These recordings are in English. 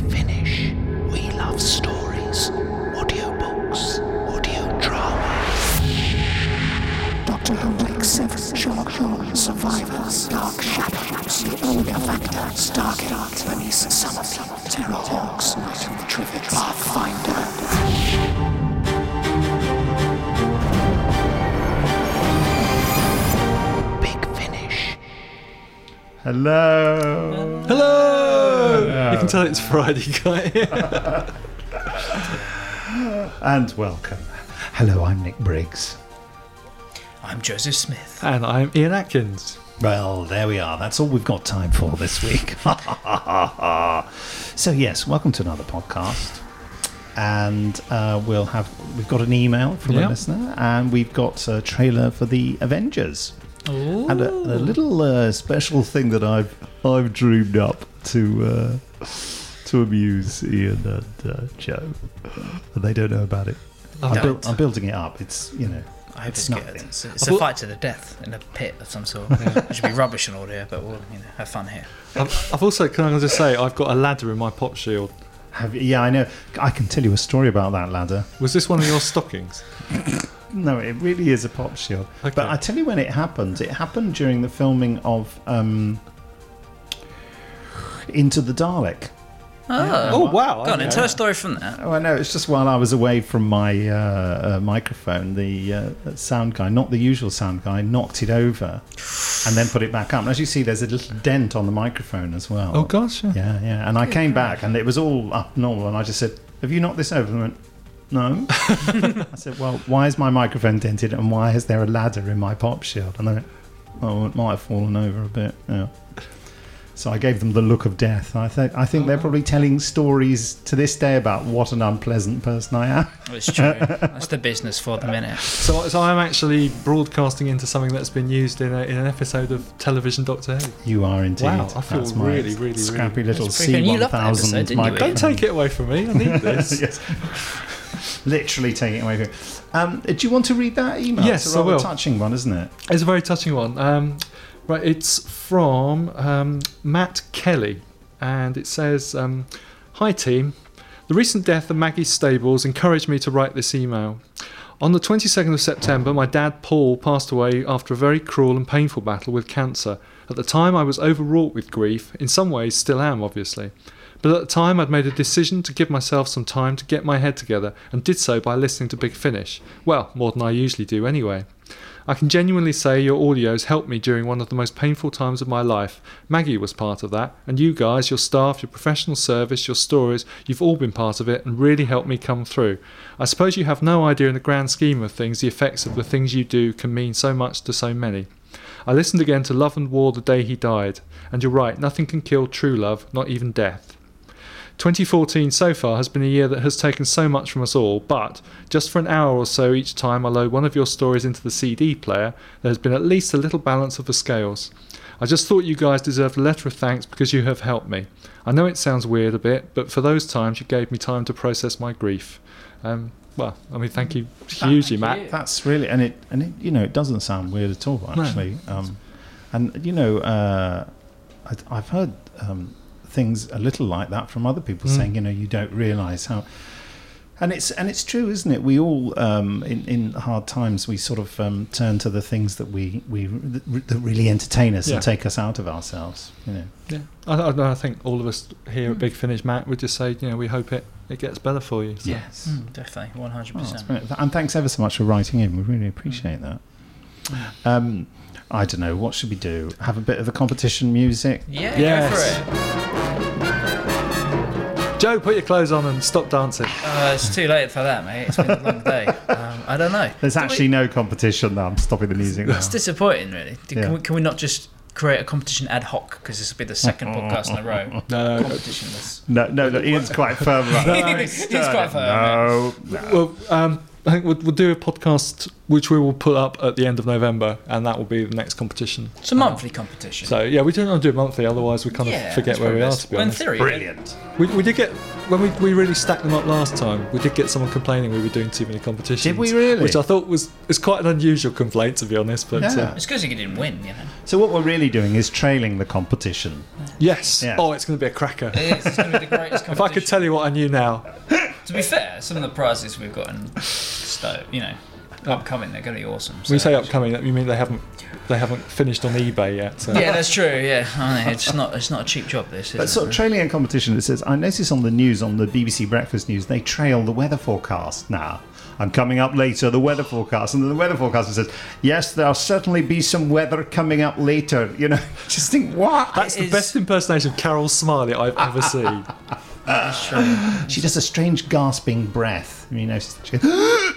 Big Finish. We love stories, audiobooks, audio drama. Doctor Who, Blake 7, Sherlock Holmes, Survivors, Dark Shadows, The Omega Factor, Stargate, Bernice Summerfield, Terrorhawks, Night of the Trivet, Pathfinder. Hello. Hello. Hello. You can tell it's Friday, can't you? And welcome. Hello, I'm Nick Briggs. I'm Joseph Smith. And I'm Ian Atkins. Well, there we are. That's all we've got time for this week. So yes, welcome to another podcast. And we've got an email from a listener, and we've got a trailer for The Avengers. Ooh. And a little special thing that I've dreamed up to amuse Ian and Joe, and they don't know about it. I'm building it up. It's I hope it's good. It's a fight to the death in a pit of some sort. It should be rubbish and all here, but we'll have fun here. I've also, can I just say, I've got a ladder in my pop shield. Yeah, I know. I can tell you a story about that ladder. Was this one of your stockings? No, it really is a pop shield. Okay. But I tell you when it happened. It happened during the filming of Into the Dalek. Oh wow! Go on, and tell a story from that. Oh, I know. It's just while I was away from my microphone, the sound guy, not the usual sound guy, knocked it over and then put it back up. And as you see, there's a little dent on the microphone as well. Oh gosh! Yeah. And I came back, and it was all up normal. And I just said, "Have you knocked this over?" And I went, "No." I said, "Well, why is my microphone dented and why is there a ladder in my pop shield?" And they went, "Oh, it might have fallen over a bit." Yeah. So I gave them the look of death. I think they're probably telling stories to this day about what an unpleasant person I am. It's true. That's the business for the minute. So I'm actually broadcasting into something that's been used in an episode of television Doctor Who. You are indeed. Wow, I feel really scrappy little C1000 microphone. Don't take it away from me. I need this. Yes. Literally taking it away from you. Do you want to read that email? Yes, it's a rather touching one, isn't it? It's a very touching one. Right, it's from Matt Kelly, and it says, "Hi team, the recent death of Maggie Stables encouraged me to write this email. On the 22nd of September, my dad Paul passed away after a very cruel and painful battle with cancer. At the time, I was overwrought with grief, in some ways still am, obviously. But at the time, I'd made a decision to give myself some time to get my head together, and did so by listening to Big Finish. Well, more than I usually do anyway. I can genuinely say your audios helped me during one of the most painful times of my life. Maggie was part of that, and you guys, your staff, your professional service, your stories, you've all been part of it and really helped me come through. I suppose you have no idea in the grand scheme of things the effects of the things you do can mean so much to so many. I listened again to Love and War the day he died, and you're right, nothing can kill true love, not even death. 2014 so far has been a year that has taken so much from us all, but just for an hour or so each time I load one of your stories into the CD player, there has been at least a little balance of the scales. I just thought you guys deserved a letter of thanks because you have helped me. I know it sounds weird a bit, but for those times you gave me time to process my grief." Thank you hugely, Matt. That's really, it doesn't sound weird at all, actually. No. I've heard things a little like that from other people saying, you don't realise how, and it's true, isn't it? We all in hard times we sort of turn to the things that that really entertain us and take us out of ourselves. Yeah, I think all of us here at Big Finish, Matt, would just say, we hope it gets better for you. So. Yes, definitely, 100%. And thanks ever so much for writing in. We really appreciate that. I don't know, what should we do? Have a bit of the competition music? Yeah, go for it. Joe, put your clothes on and stop dancing. It's too late for that, mate. It's been a long day. I don't know. There's no competition now. I'm stopping the music now. It's disappointing, really. Can we not just create a competition ad hoc? Because this will be the second podcast in a row. No. Competitionless. No, Ian's quite firm. He's quite firm. No. Well, I think we'll do a podcast which we will put up at the end of November, and that will be the next competition. It's a monthly competition. So yeah, we don't want to do it monthly, otherwise we kind of forget where we are, to be honest. In theory, brilliant. We did get, when we really stacked them up last time, we did get someone complaining we were doing too many competitions. Did we really? Which I thought was quite an unusual complaint, to be honest. But it's because you didn't win, you know. So what we're really doing is trailing the competition. Yes. Yeah. Oh, it's going to be a cracker. It is. It's going to be the greatest competition. If I could tell you what I knew now. To be fair, some of the prizes we've gotten, you know, upcoming, they're going to be awesome. So. When you say upcoming, you mean they haven't finished on eBay yet. So. Yeah, that's true. Yeah, I mean, it's not a cheap job. This. But sort of trailing a competition. It says, I noticed on the news, on the BBC Breakfast News, they trail the weather forecast now. I'm coming up later, the weather forecast. And then the weather forecast says, yes, there'll certainly be some weather coming up later. You know, just think, what? That's the best impersonation of Carol Smiley I've ever seen. That's true. She does a strange gasping breath. You know, she goes,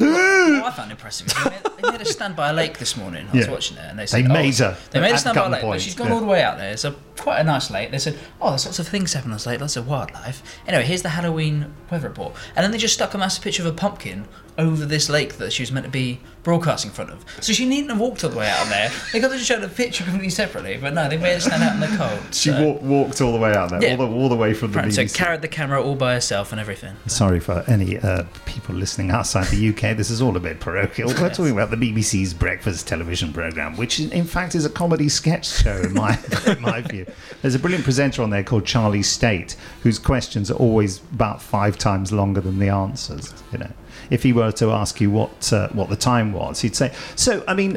what I found impressive is they made her stand by a lake this morning. I was watching it, and they said, they made her stand by a lake. But she's gone all the way out there. It's quite a nice lake. They said, oh, there's lots of things happening on this lake, lots of wildlife. Anyway, here's the Halloween weather report. And then they just stuck a massive picture of a pumpkin over this lake that she was meant to be broadcasting in front of. So she needn't have walked all the way out there. They got to show the picture completely separately, but no, they made her stand out in the cold. She walked all the way out there, all the way from the BBC. So carried the camera all by herself and everything. Sorry for any people listening outside the UK. This is all a bit parochial. We're talking about the BBC's breakfast television programme, which in fact is a comedy sketch show in my view. There's a brilliant presenter on there called Charlie State, whose questions are always about 5 times longer than the answers, you know. If he were to ask you what the time was, he'd say, so, I mean,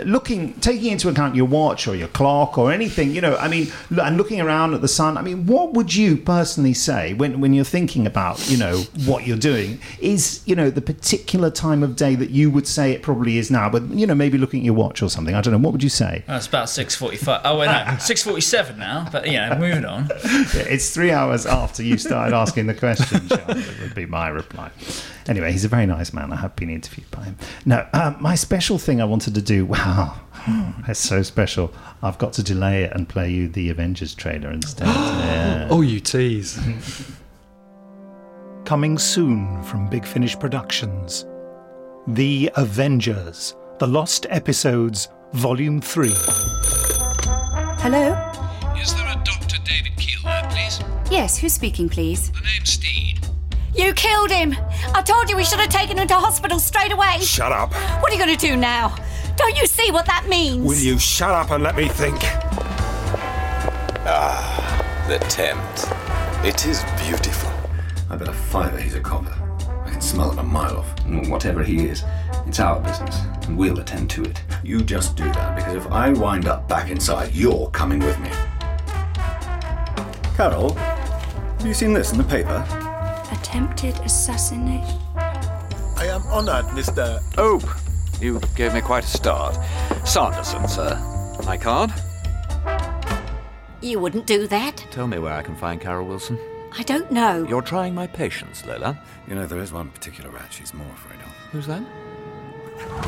taking into account your watch or your clock or anything, you know, I mean, and looking around at the sun, I mean, what would you personally say when you're thinking about, you know, what you're doing is, you know, the particular time of day that you would say it probably is now, but, you know, maybe looking at your watch or something, I don't know, what would you say? Well, it's about 6:45. Oh, wait, no, 6:47 now, but, you know, moving on. Yeah, it's 3 hours after you started asking the question, Charlie, would be my reply. Anyway, he's a very nice man. I have been interviewed by him. No, my special thing I wanted to do... Wow, that's so special. I've got to delay it and play you the Avengers trailer instead. Yeah. Oh, you tease. Coming soon from Big Finish Productions, The Avengers, The Lost Episodes, Volume 3. Hello? Is there a Dr. David Keel there, please? Yes, who's speaking, please? The name's Steve. You killed him! I told you we should have taken him to hospital straight away! Shut up! What are you going to do now? Don't you see what that means? Will you shut up and let me think? Ah, the Thames. It is beautiful. I bet a fiver he's a copper. I can smell it a mile off. And whatever he is, it's our business, and we'll attend to it. You just do that, because if I wind up back inside, you're coming with me. Carol, have you seen this in the paper? Attempted assassination. I am honoured, Mr. Ope. You gave me quite a start. Sanderson, sir. My card? You wouldn't do that. Tell me where I can find Carol Wilson. I don't know. You're trying my patience, Lola. You know, there is one particular rat she's more afraid of. Who's that?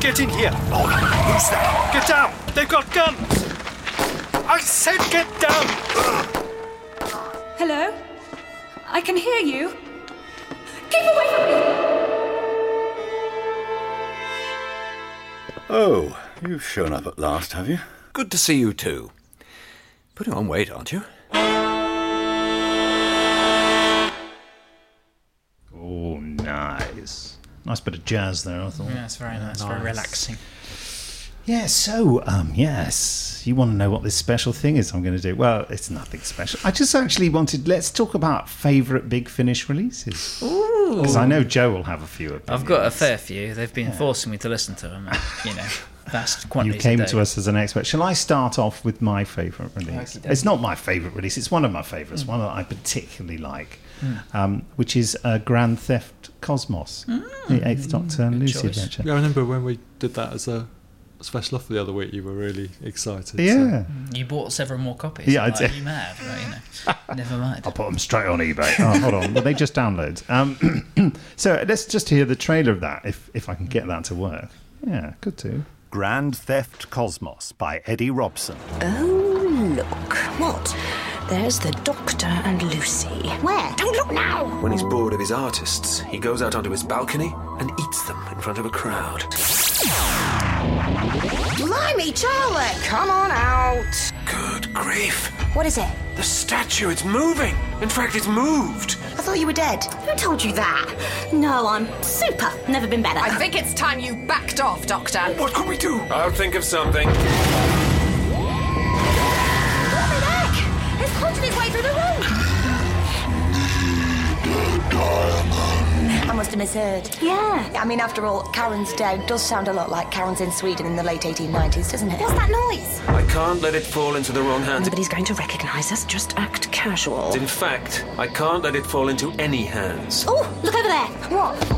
Get in here! Oh, who's that? Get down! They've got guns! I said get down! Hello? I can hear you. Keep away from me! Oh, you've shown up at last, have you? Good to see you too. Putting on weight, aren't you? Oh, nice. Nice bit of jazz there, I thought. Yeah, it's very nice, very relaxing. Yeah, so, yes, you want to know what this special thing is I'm going to do? Well, it's nothing special. I just actually wanted, let's talk about favourite Big Finish releases. Ooh. Because I know Joe will have a few opinions. I've got a fair few. They've been forcing me to listen to them, and, you know, vast quantities. You came to us as an expert. Shall I start off with my favourite release? It's not my favourite release. It's one of my favourites, one that I particularly like, which is Grand Theft Cosmos, the Eighth Doctor and Lucy Adventure. Yeah, I remember when we did that as a... special offer the other week, you were really excited. Yeah, so. You bought several more copies. Yeah, I did. Are you mad? Well, you know, never mind. I'll put them straight on eBay. Oh, hold on, well, they just download. So let's just hear the trailer of that, if I can get that to work. Yeah, could do. Grand Theft Cosmos by Eddie Robson. Oh, look what There's the Doctor and Lucy. Where? Don't look now! When he's bored of his artists, he goes out onto his balcony and eats them in front of a crowd. Blimey, Charlotte! Come on out! Good grief! What is it? The statue, it's moving! In fact, it's moved! I thought you were dead. Who told you that? No, I'm super. Never been better. I think it's time you backed off, Doctor. What can we do? I'll think of something. His way through the room. I must have misheard. Yeah. I mean, after all, Karen's dead does sound a lot like Karen's in Sweden in the late 1890s, doesn't it? What's that noise? I can't let it fall into the wrong hands. Nobody's going to recognise us. Just act casual. In fact, I can't let it fall into any hands. Oh, look over there. What?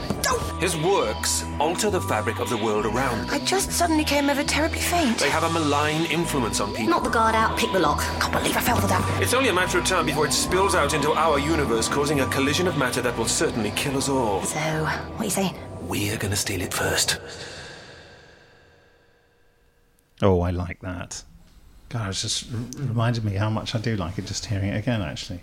His works alter the fabric of the world around. I just suddenly came over terribly faint. They have a malign influence on people. Knock the guard out, pick the lock. Can't believe I fell for that. It's only a matter of time before it spills out into our universe, causing a collision of matter that will certainly kill us all. So, what are you saying? We're going to steal it first. Oh, I like that. God, it just reminded me how much I do like it just hearing it again, actually.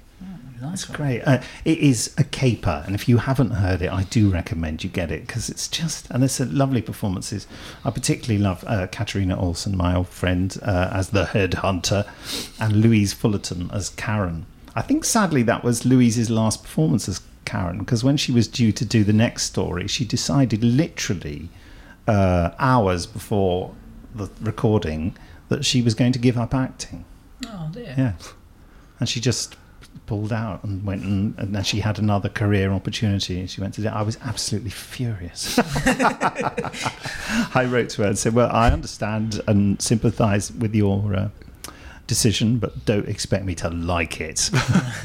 That's great. It is a caper, and if you haven't heard it, I do recommend you get it, because it's just, and there's lovely performances. I particularly love Katarina Olsson, my old friend, as the headhunter, and Louise Fullerton as Karen. I think, sadly, that was Louise's last performance as Karen, because when she was due to do the next story, she decided literally hours before the recording that she was going to give up acting. Oh, dear. Yeah. And she just pulled out and went, and then she had another career opportunity and she went to do it. I was absolutely furious. I wrote to her and said, well, I understand and sympathise with your decision, but don't expect me to like it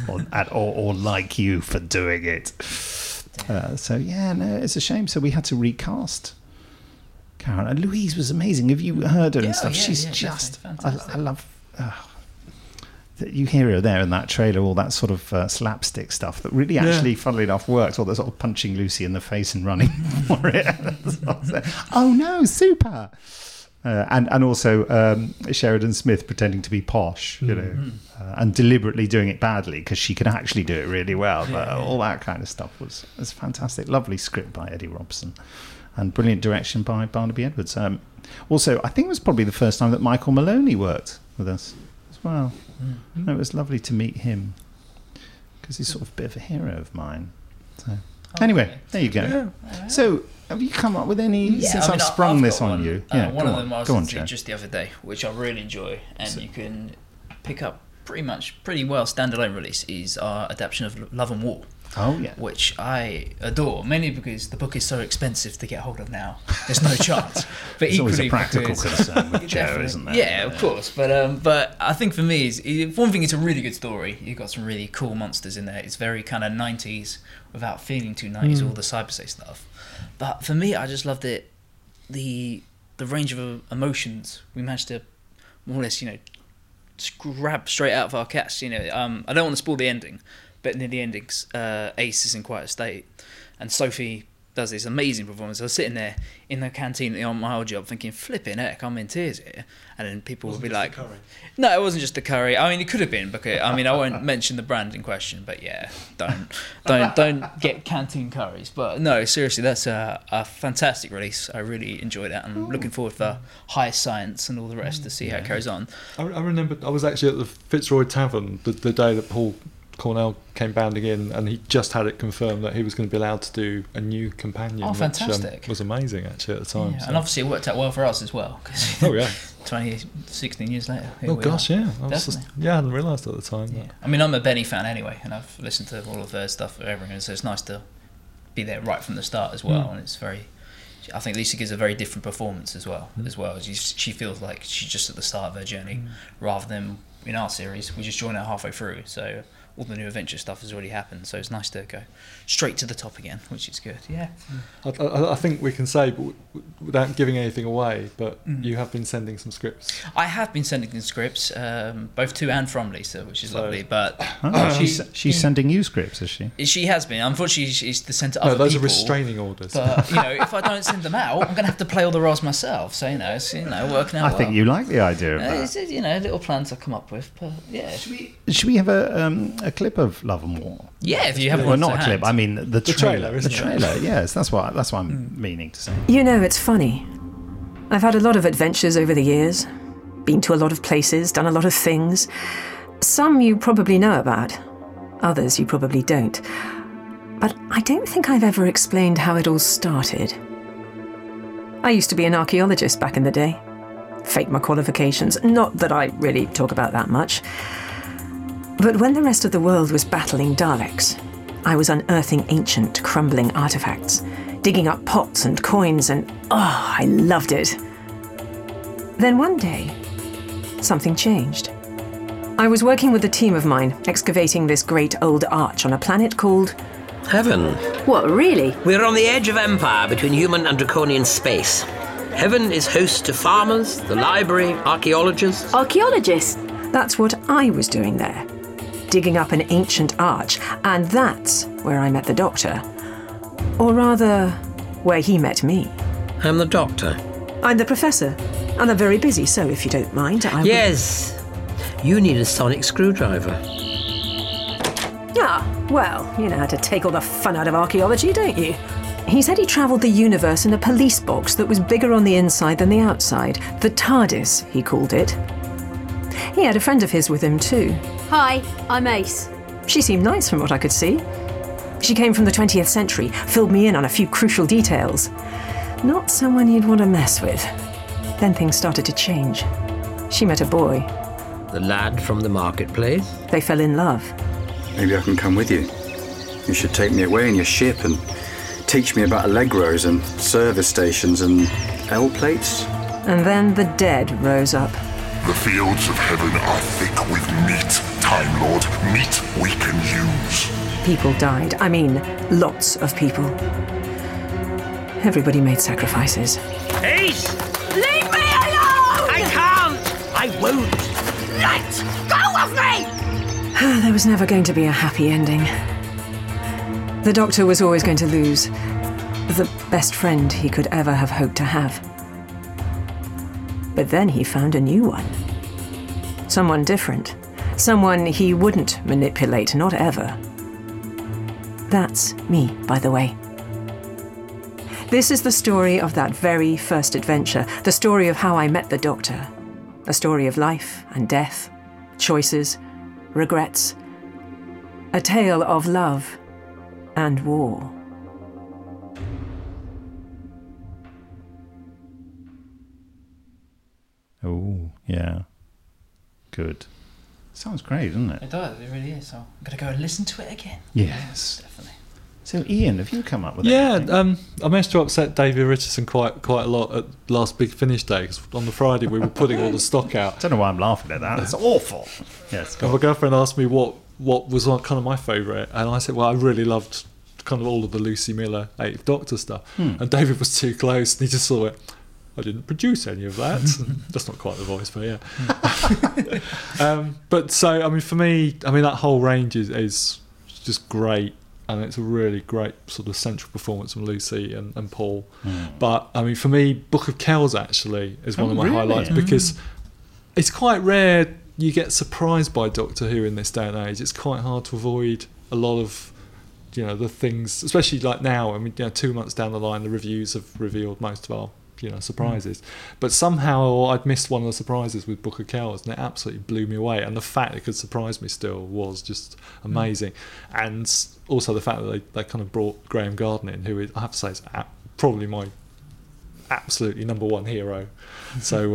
or like you for doing it. So, it's a shame. So we had to recast Karen. And Louise was amazing. Have you heard her and stuff? Yeah, she's just... I love... you hear her there in that trailer, all that sort of slapstick stuff that really actually, funnily enough, works, all the sort of punching Lucy in the face and running for it. Oh, no, super! And also Sheridan Smith pretending to be posh, you know, and deliberately doing it badly because she could actually do it really well. But all that kind of stuff was fantastic. Lovely script by Eddie Robson and brilliant direction by Barnaby Edwards. Also, I think it was probably the first time that Michael Maloney worked with us. Well, it was lovely to meet him because he's sort of a bit of a hero of mine. So, anyway, there you go. Yeah. So, have you come up with any since I've sprung this on you? One of them I was listening to just the other day, which I really enjoy, and you can pick up pretty well standalone release is our adaptation of Love and War. Oh, yeah. Which I adore, mainly because the book is so expensive to get hold of now. There's no chance. But it's always a practical concern with Joe, isn't there? Yeah, of course. But I think for me, one thing, it's a really good story. You've got some really cool monsters in there. It's very kind of 90s without feeling too 90s, all the cyberspace stuff. But for me, I just loved it. The range of emotions we managed to more or less, grab straight out of our cats. I don't want to spoil the ending. But near the ending, Ace is in quite a state, and Sophie does this amazing performance. I was sitting there in the canteen at my old job thinking, flipping heck, I'm in tears here. And then people would be like... No, it wasn't just the curry. I mean, it could have been, because I won't mention the brand in question, but yeah, don't get canteen curries. But no, seriously, that's a fantastic release. I really enjoyed that. I'm looking forward for High Science and all the rest to see how it carries on. I remember I was actually at the Fitzroy Tavern the day that Paul Cornell came bounding in, and he just had it confirmed that he was going to be allowed to do a new companion. Oh, fantastic. Which was amazing, actually, at the time. Yeah, so. And obviously it worked out well for us as well. Oh, yeah. 16 years later. Oh, gosh, yeah. I hadn't realised at the time. Yeah. I mean, I'm a Benny fan anyway, and I've listened to all of their stuff over again, so it's nice to be there right from the start as well, and it's very... I think Lisa gives a very different performance as well. She feels like she's just at the start of her journey, rather than in our series, we just join her halfway through, so... all the new adventure stuff has already happened, so it's nice to go straight to the top again, which is good. Yeah, I think we can say, but without giving anything away, but you have been sending some scripts. I have been sending the scripts, both to and from Lisa, which is lovely. But she's sending you scripts, is she? She has been. Unfortunately, she's to send to other people. No, those are restraining orders. But you know, if I don't send them out, I'm going to have to play all the roles myself. So you know, it's working out. I think you like the idea of that. It's, little plans I come up with, but yeah. Should we have a clip of Love and War? Yeah, if you have one. Well, not a clip. I mean, the trailer. Yes, that's what I'm meaning to say. You know, it's funny. I've had a lot of adventures over the years, been to a lot of places, done a lot of things. Some you probably know about, others you probably don't. But I don't think I've ever explained how it all started. I used to be an archaeologist back in the day. Fake my qualifications, not that I really talk about that much. But when the rest of the world was battling Daleks, I was unearthing ancient, crumbling artefacts, digging up pots and coins, and I loved it. Then one day, something changed. I was working with a team of mine, excavating this great old arch on a planet called... Heaven. What, really? We're on the edge of empire between human and draconian space. Heaven is host to farmers, the library, archaeologists. Archaeologists? That's what I was doing there. Digging up an ancient arch, and that's where I met the Doctor. Or rather, where he met me. I'm the Doctor. I'm the Professor, and I'm very busy, so if you don't mind, I will... Yes, you need a sonic screwdriver. Ah, well, you know how to take all the fun out of archaeology, don't you? He said he travelled the universe in a police box that was bigger on the inside than the outside. The TARDIS, he called it. He had a friend of his with him too. Hi, I'm Ace. She seemed nice from what I could see. She came from the 20th century, filled me in on a few crucial details. Not someone you'd want to mess with. Then things started to change. She met a boy. The lad from the marketplace? They fell in love. Maybe I can come with you. You should take me away in your ship and teach me about Allegros and service stations and L-plates. And then the dead rose up. The fields of heaven are thick with meat, Time Lord. Meat we can use. People died. I mean, lots of people. Everybody made sacrifices. Ace! Leave me alone! I can't! I won't! Let go of me! There was never going to be a happy ending. The Doctor was always going to lose the best friend he could ever have hoped to have. But then he found a new one. Someone different. Someone he wouldn't manipulate, not ever. That's me, by the way. This is the story of that very first adventure, the story of how I met the Doctor. A story of life and death, choices, regrets. A tale of love and war. Oh, yeah. Good. Sounds great, doesn't it? It does, it really is. So I'm going to go and listen to it again. Yes. Definitely. So, Ian, have you come up with anything? Yeah, I managed to upset David Richardson quite a lot at last Big Finish Day, because on the Friday we were putting all the stock out. I don't know why I'm laughing at that. It's awful. Yes. Cool. My girlfriend asked me what was kind of my favourite, and I said, well, I really loved kind of all of the Lucy Miller Eighth Doctor stuff. And David was too close, and he just saw it. I didn't produce any of that. That's not quite the voice, but yeah. But so, I mean, for me, I mean, that whole range is just great, and it's a really great sort of central performance from Lucy and Paul. But, I mean, for me, Book of Kells actually is one of my highlights, because it's quite rare you get surprised by Doctor Who in this day and age. It's quite hard to avoid a lot of... the things, especially like now. I mean, 2 months down the line, the reviews have revealed most of our surprises, but somehow I'd missed one of the surprises with Book of Kells, and it absolutely blew me away. And the fact it could surprise me still was just amazing. And also the fact that they kind of brought Graham Gardner in, who is, I have to say, is probably my absolutely number one hero. So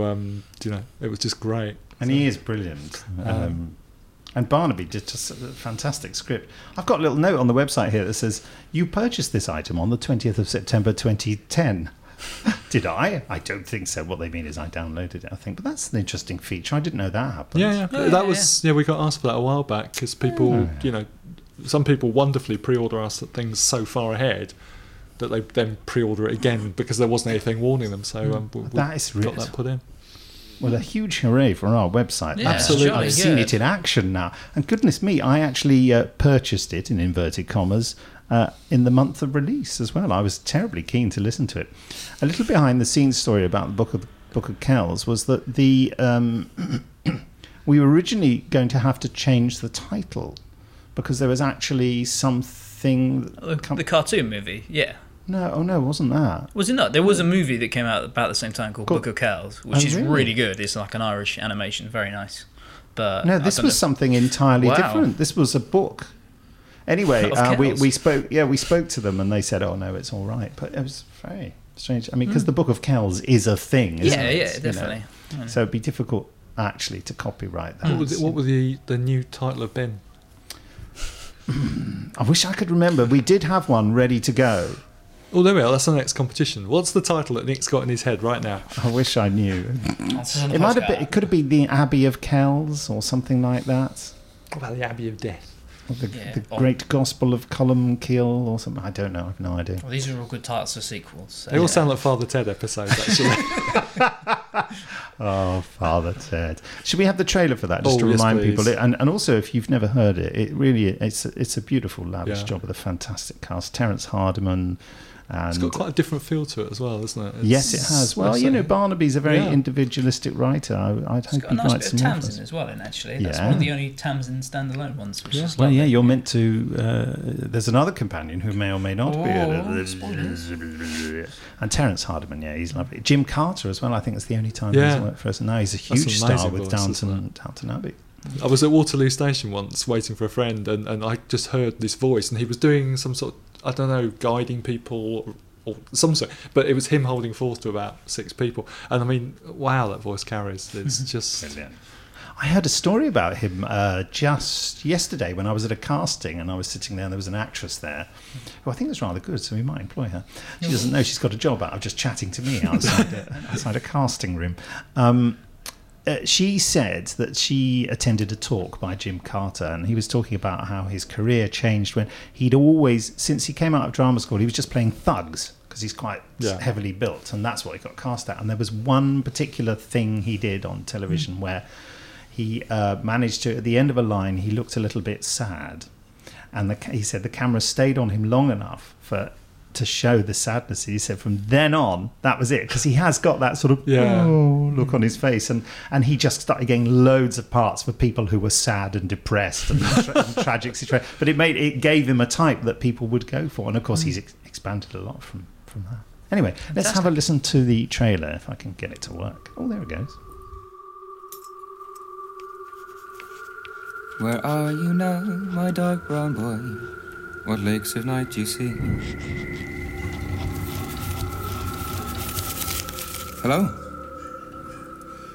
it was just great. And so, he is brilliant. And Barnaby did just a fantastic script. I've got a little note on the website here that says, you purchased this item on the 20th of September 2010. Did I? I don't think so. What they mean is I downloaded it, I think. But that's an interesting feature. I didn't know that happened. Yeah, we got asked for that a while back because people, some people wonderfully pre-order us things so far ahead that they then pre-order it again because there wasn't anything warning them. So we got that put in. Well, a huge hooray for our website. Yeah, absolutely. I've seen it in action now. And goodness me, I actually purchased it, in inverted commas, in the month of release as well. I was terribly keen to listen to it. A little behind-the-scenes story about the Book of Kells was that the we were originally going to have to change the title because there was actually something... The cartoon movie, yeah. No, it wasn't that. Was it not? There was a movie that came out about the same time called Book of Kells, which is really good. It's like an Irish animation, very nice. But no, this was something entirely different. This was a book. Anyway, we spoke to them and they said, oh, no, it's all right. But it was very strange. I mean, because the Book of Kells is a thing, isn't it? Yeah, definitely. You know? So it'd be difficult, actually, to copyright that. What would the new title have been? I wish I could remember. We did have one ready to go. Oh, there we are. That's the next competition. What's the title that Nick's got in his head right now? I wish I knew. It could have been the Abbey of Kells or something like that. What about the Abbey of Death? Or the Great Gospel of Columbkill or something. I don't know. I have no idea. Well, these are all good titles for sequels. So. They all sound like Father Ted episodes, actually. Oh, Father Ted. Should we have the trailer for that, just to remind people? And also, if you've never heard it, it's a beautiful, lavish job with a fantastic cast. Terence Hardiman. And it's got quite a different feel to it as well, isn't it? Yes, it has. Well, Barnaby's a very individualistic writer. I'd hope he'd write some more. It's got a nice bit of Tamsin as well in, actually. That's one of the only Tamsin standalone ones. Which is lovely. You're meant to... there's another companion who may or may not be... and Terence Hardiman, he's lovely. Jim Carter as well, I think it's the only time he's worked for us. And now he's a huge star with Downton Abbey. I was at Waterloo Station once waiting for a friend and I just heard this voice and he was doing some sort of... I don't know, guiding people or some sort, but it was him holding forth to about six people. And I mean, wow, that voice carries. It's just... Brilliant. I heard a story about him just yesterday when I was at a casting and I was sitting there and there was an actress there who I think was rather good, so we might employ her. She doesn't know she's got a job out of just chatting to me outside a casting room. She said that she attended a talk by Jim Carter and he was talking about how his career changed when he'd always, since he came out of drama school, he was just playing thugs because he's quite heavily built and that's what he got cast at. And there was one particular thing he did on television where he managed to, at the end of a line, he looked a little bit sad. And he said the camera stayed on him long enough to show the sadness. He said from then on that was it, because he has got that sort of look on his face and he just started getting loads of parts for people who were sad and depressed and, and tragic situations, but it gave him a type that people would go for, and of course he's expanded a lot from that. Anyway, fantastic. Let's have a listen to the trailer if I can get it to work. Oh, there it goes. Where are you now, my dark brown boy? What lakes of night do you see? Hello?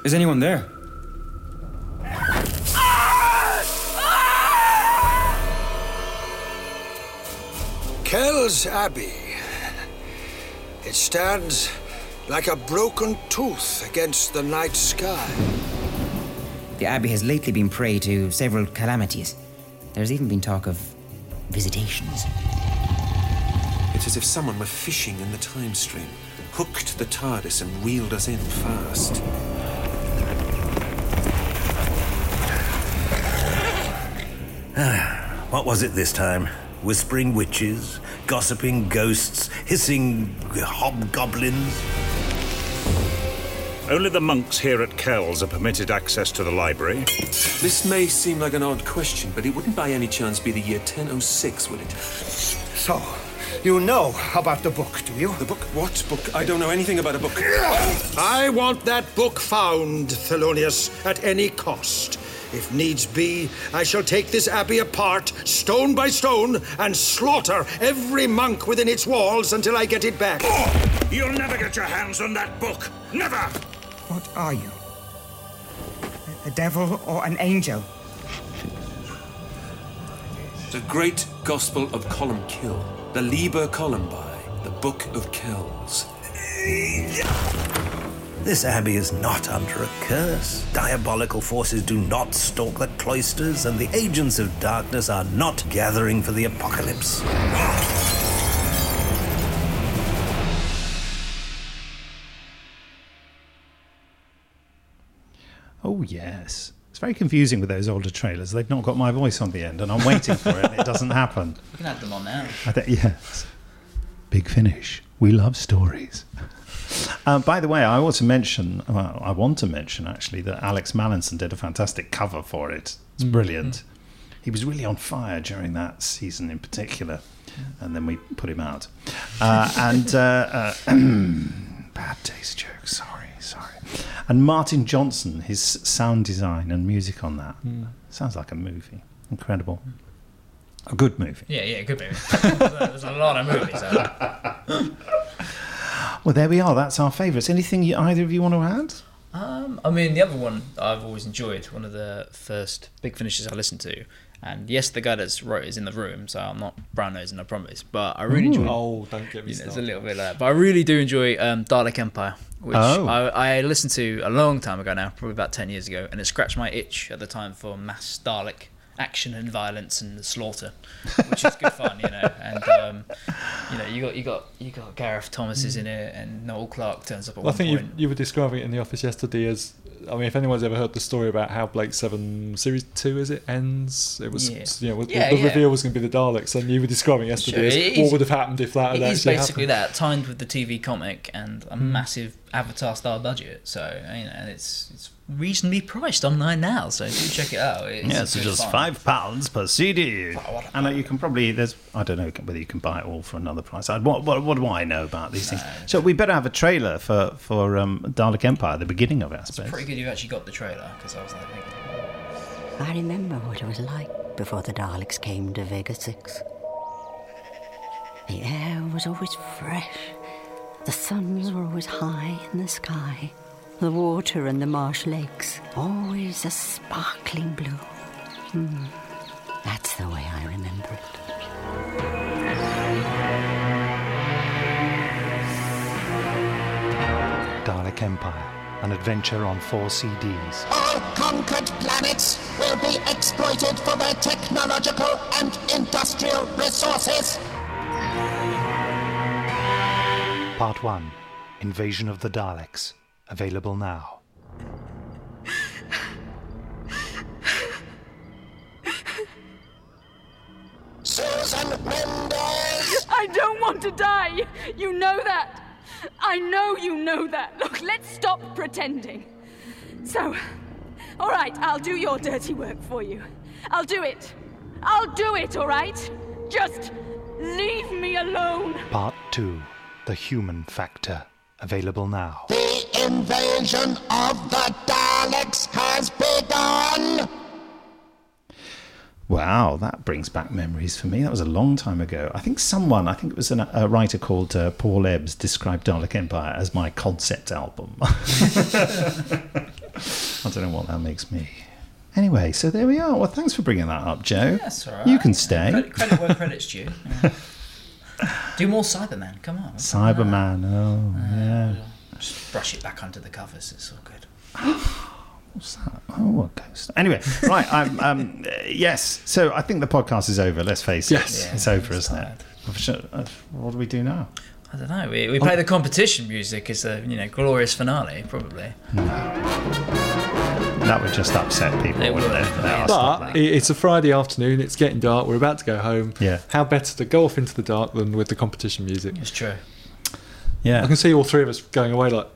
Is anyone there? Kells Abbey. It stands like a broken tooth against the night sky. The Abbey has lately been prey to several calamities. There's even been talk of visitations. It's as if someone were fishing in the time stream, hooked the TARDIS and reeled us in fast. What was it this time? Whispering witches, gossiping ghosts, hissing hobgoblins? Only the monks here at Kells are permitted access to the library. This may seem like an odd question, but it wouldn't by any chance be the year 1006, would it? So, you know about the book, do you? The book? What book? I don't know anything about a book. I want that book found, Thelonious, at any cost. If needs be, I shall take this abbey apart, stone by stone, and slaughter every monk within its walls until I get it back. Oh, you'll never get your hands on that book. Never! What are you? A devil or an angel? The Great Gospel of Columbkill, the Liber Columbae, the Book of Kells. This abbey is not under a curse. Diabolical forces do not stalk the cloisters, and the agents of darkness are not gathering for the apocalypse. Oh, yes. It's very confusing with those older trailers. They've not got my voice on the end, and I'm waiting for it, and it doesn't happen. You can add them on now. Yes. Big Finish. We love stories. By the way, I want to mention, actually, that Alex Mallinson did a fantastic cover for it. It's brilliant. He was really on fire during that season in particular, and then we put him out. Bad taste joke, sorry. And Martin Johnson, his sound design and music on that. Sounds like a movie. Incredible. A good movie. Yeah, good movie. There's a lot of movies out there. Well, there we are. That's our favourites. Anything either of you want to add? The other one I've always enjoyed, one of the first Big Finishes I listened to, and yes, the guy that's wrote is in the room, so I'm not brown-nosing, I promise, but I really enjoy... Oh, don't get me started. It's a little bit like that. But I really do enjoy Dalek Empire, which I listened to a long time ago now, probably about 10 years ago, and it scratched my itch at the time for mass Dalek action and violence and slaughter, which is good fun, you know. And you got Gareth Thomas is in it, and Noel Clarke turns up at one point. I think you were describing it in the office yesterday as, if anyone's ever heard the story about how Blake 7 series 2 ends, it was the reveal was going to be the Daleks, and you were describing yesterday what would have happened if that had actually happened. It is basically that, timed with the TV comic and a massive Avatar style budget, so it's reasonably priced online now, so do check it out. It's just fun. £5 per CD. And you can probably, I don't know whether you can buy it all for another price. What do I know about these things? So we better have a trailer for Dalek Empire, the beginning of it, I suppose. It's pretty good you actually got the trailer, because I was like, I remember what it was like before the Daleks came to Vega 6. The air was always fresh. The suns were always high in the sky. The water and the marsh lakes, always a sparkling blue. That's the way I remember it. Dalek Empire, an adventure on 4 CDs. All conquered planets will be exploited for their technological and industrial resources. Part 1, Invasion of the Daleks. Available now. Susan Mendes! I don't want to die! You know that! I know you know that! Look, let's stop pretending. So, all right, I'll do your dirty work for you. I'll do it, all right? Just leave me alone! Part 2, The Human Factor. Available now. The invasion of the Daleks has begun! Wow, that brings back memories for me. That was a long time ago. I think it was a writer called Paul Ebbs, described Dalek Empire as my concept album. I don't know what that makes me. Anyway, so there we are. Well, thanks for bringing that up, Joe. Yes, all right. You can stay. Credit where credit's due. Yeah. Do more Cyberman, come on. Cyberman, yeah. Just brush it back under the covers, it's all good. What's that? Oh, a ghost. Anyway, right, yes, so I think the podcast is over, let's face it. Yes. Yeah, it's over, isn't it? What do we do now? I don't know, we play the competition music as a glorious finale, probably. That would just upset people, wouldn't it? But it's a Friday afternoon, it's getting dark, we're about to go home. Yeah. How better to go off into the dark than with the competition music? It's true. Yeah. I can see all three of us going away like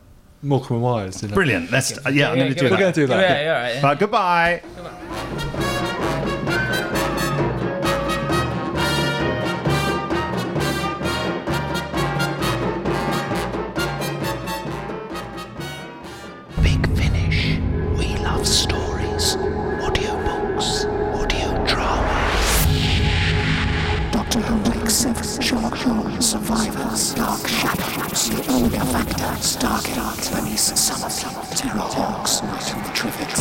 Malcolm and Wise. Brilliant. I'm going to do that. We're going to do that. Yeah, all right. Yeah. Right, goodbye. Survivors, Dark Shadows, the Older Factor, Stargate, Bernice Summerfield, Terror Hawks, Night of the Trivet,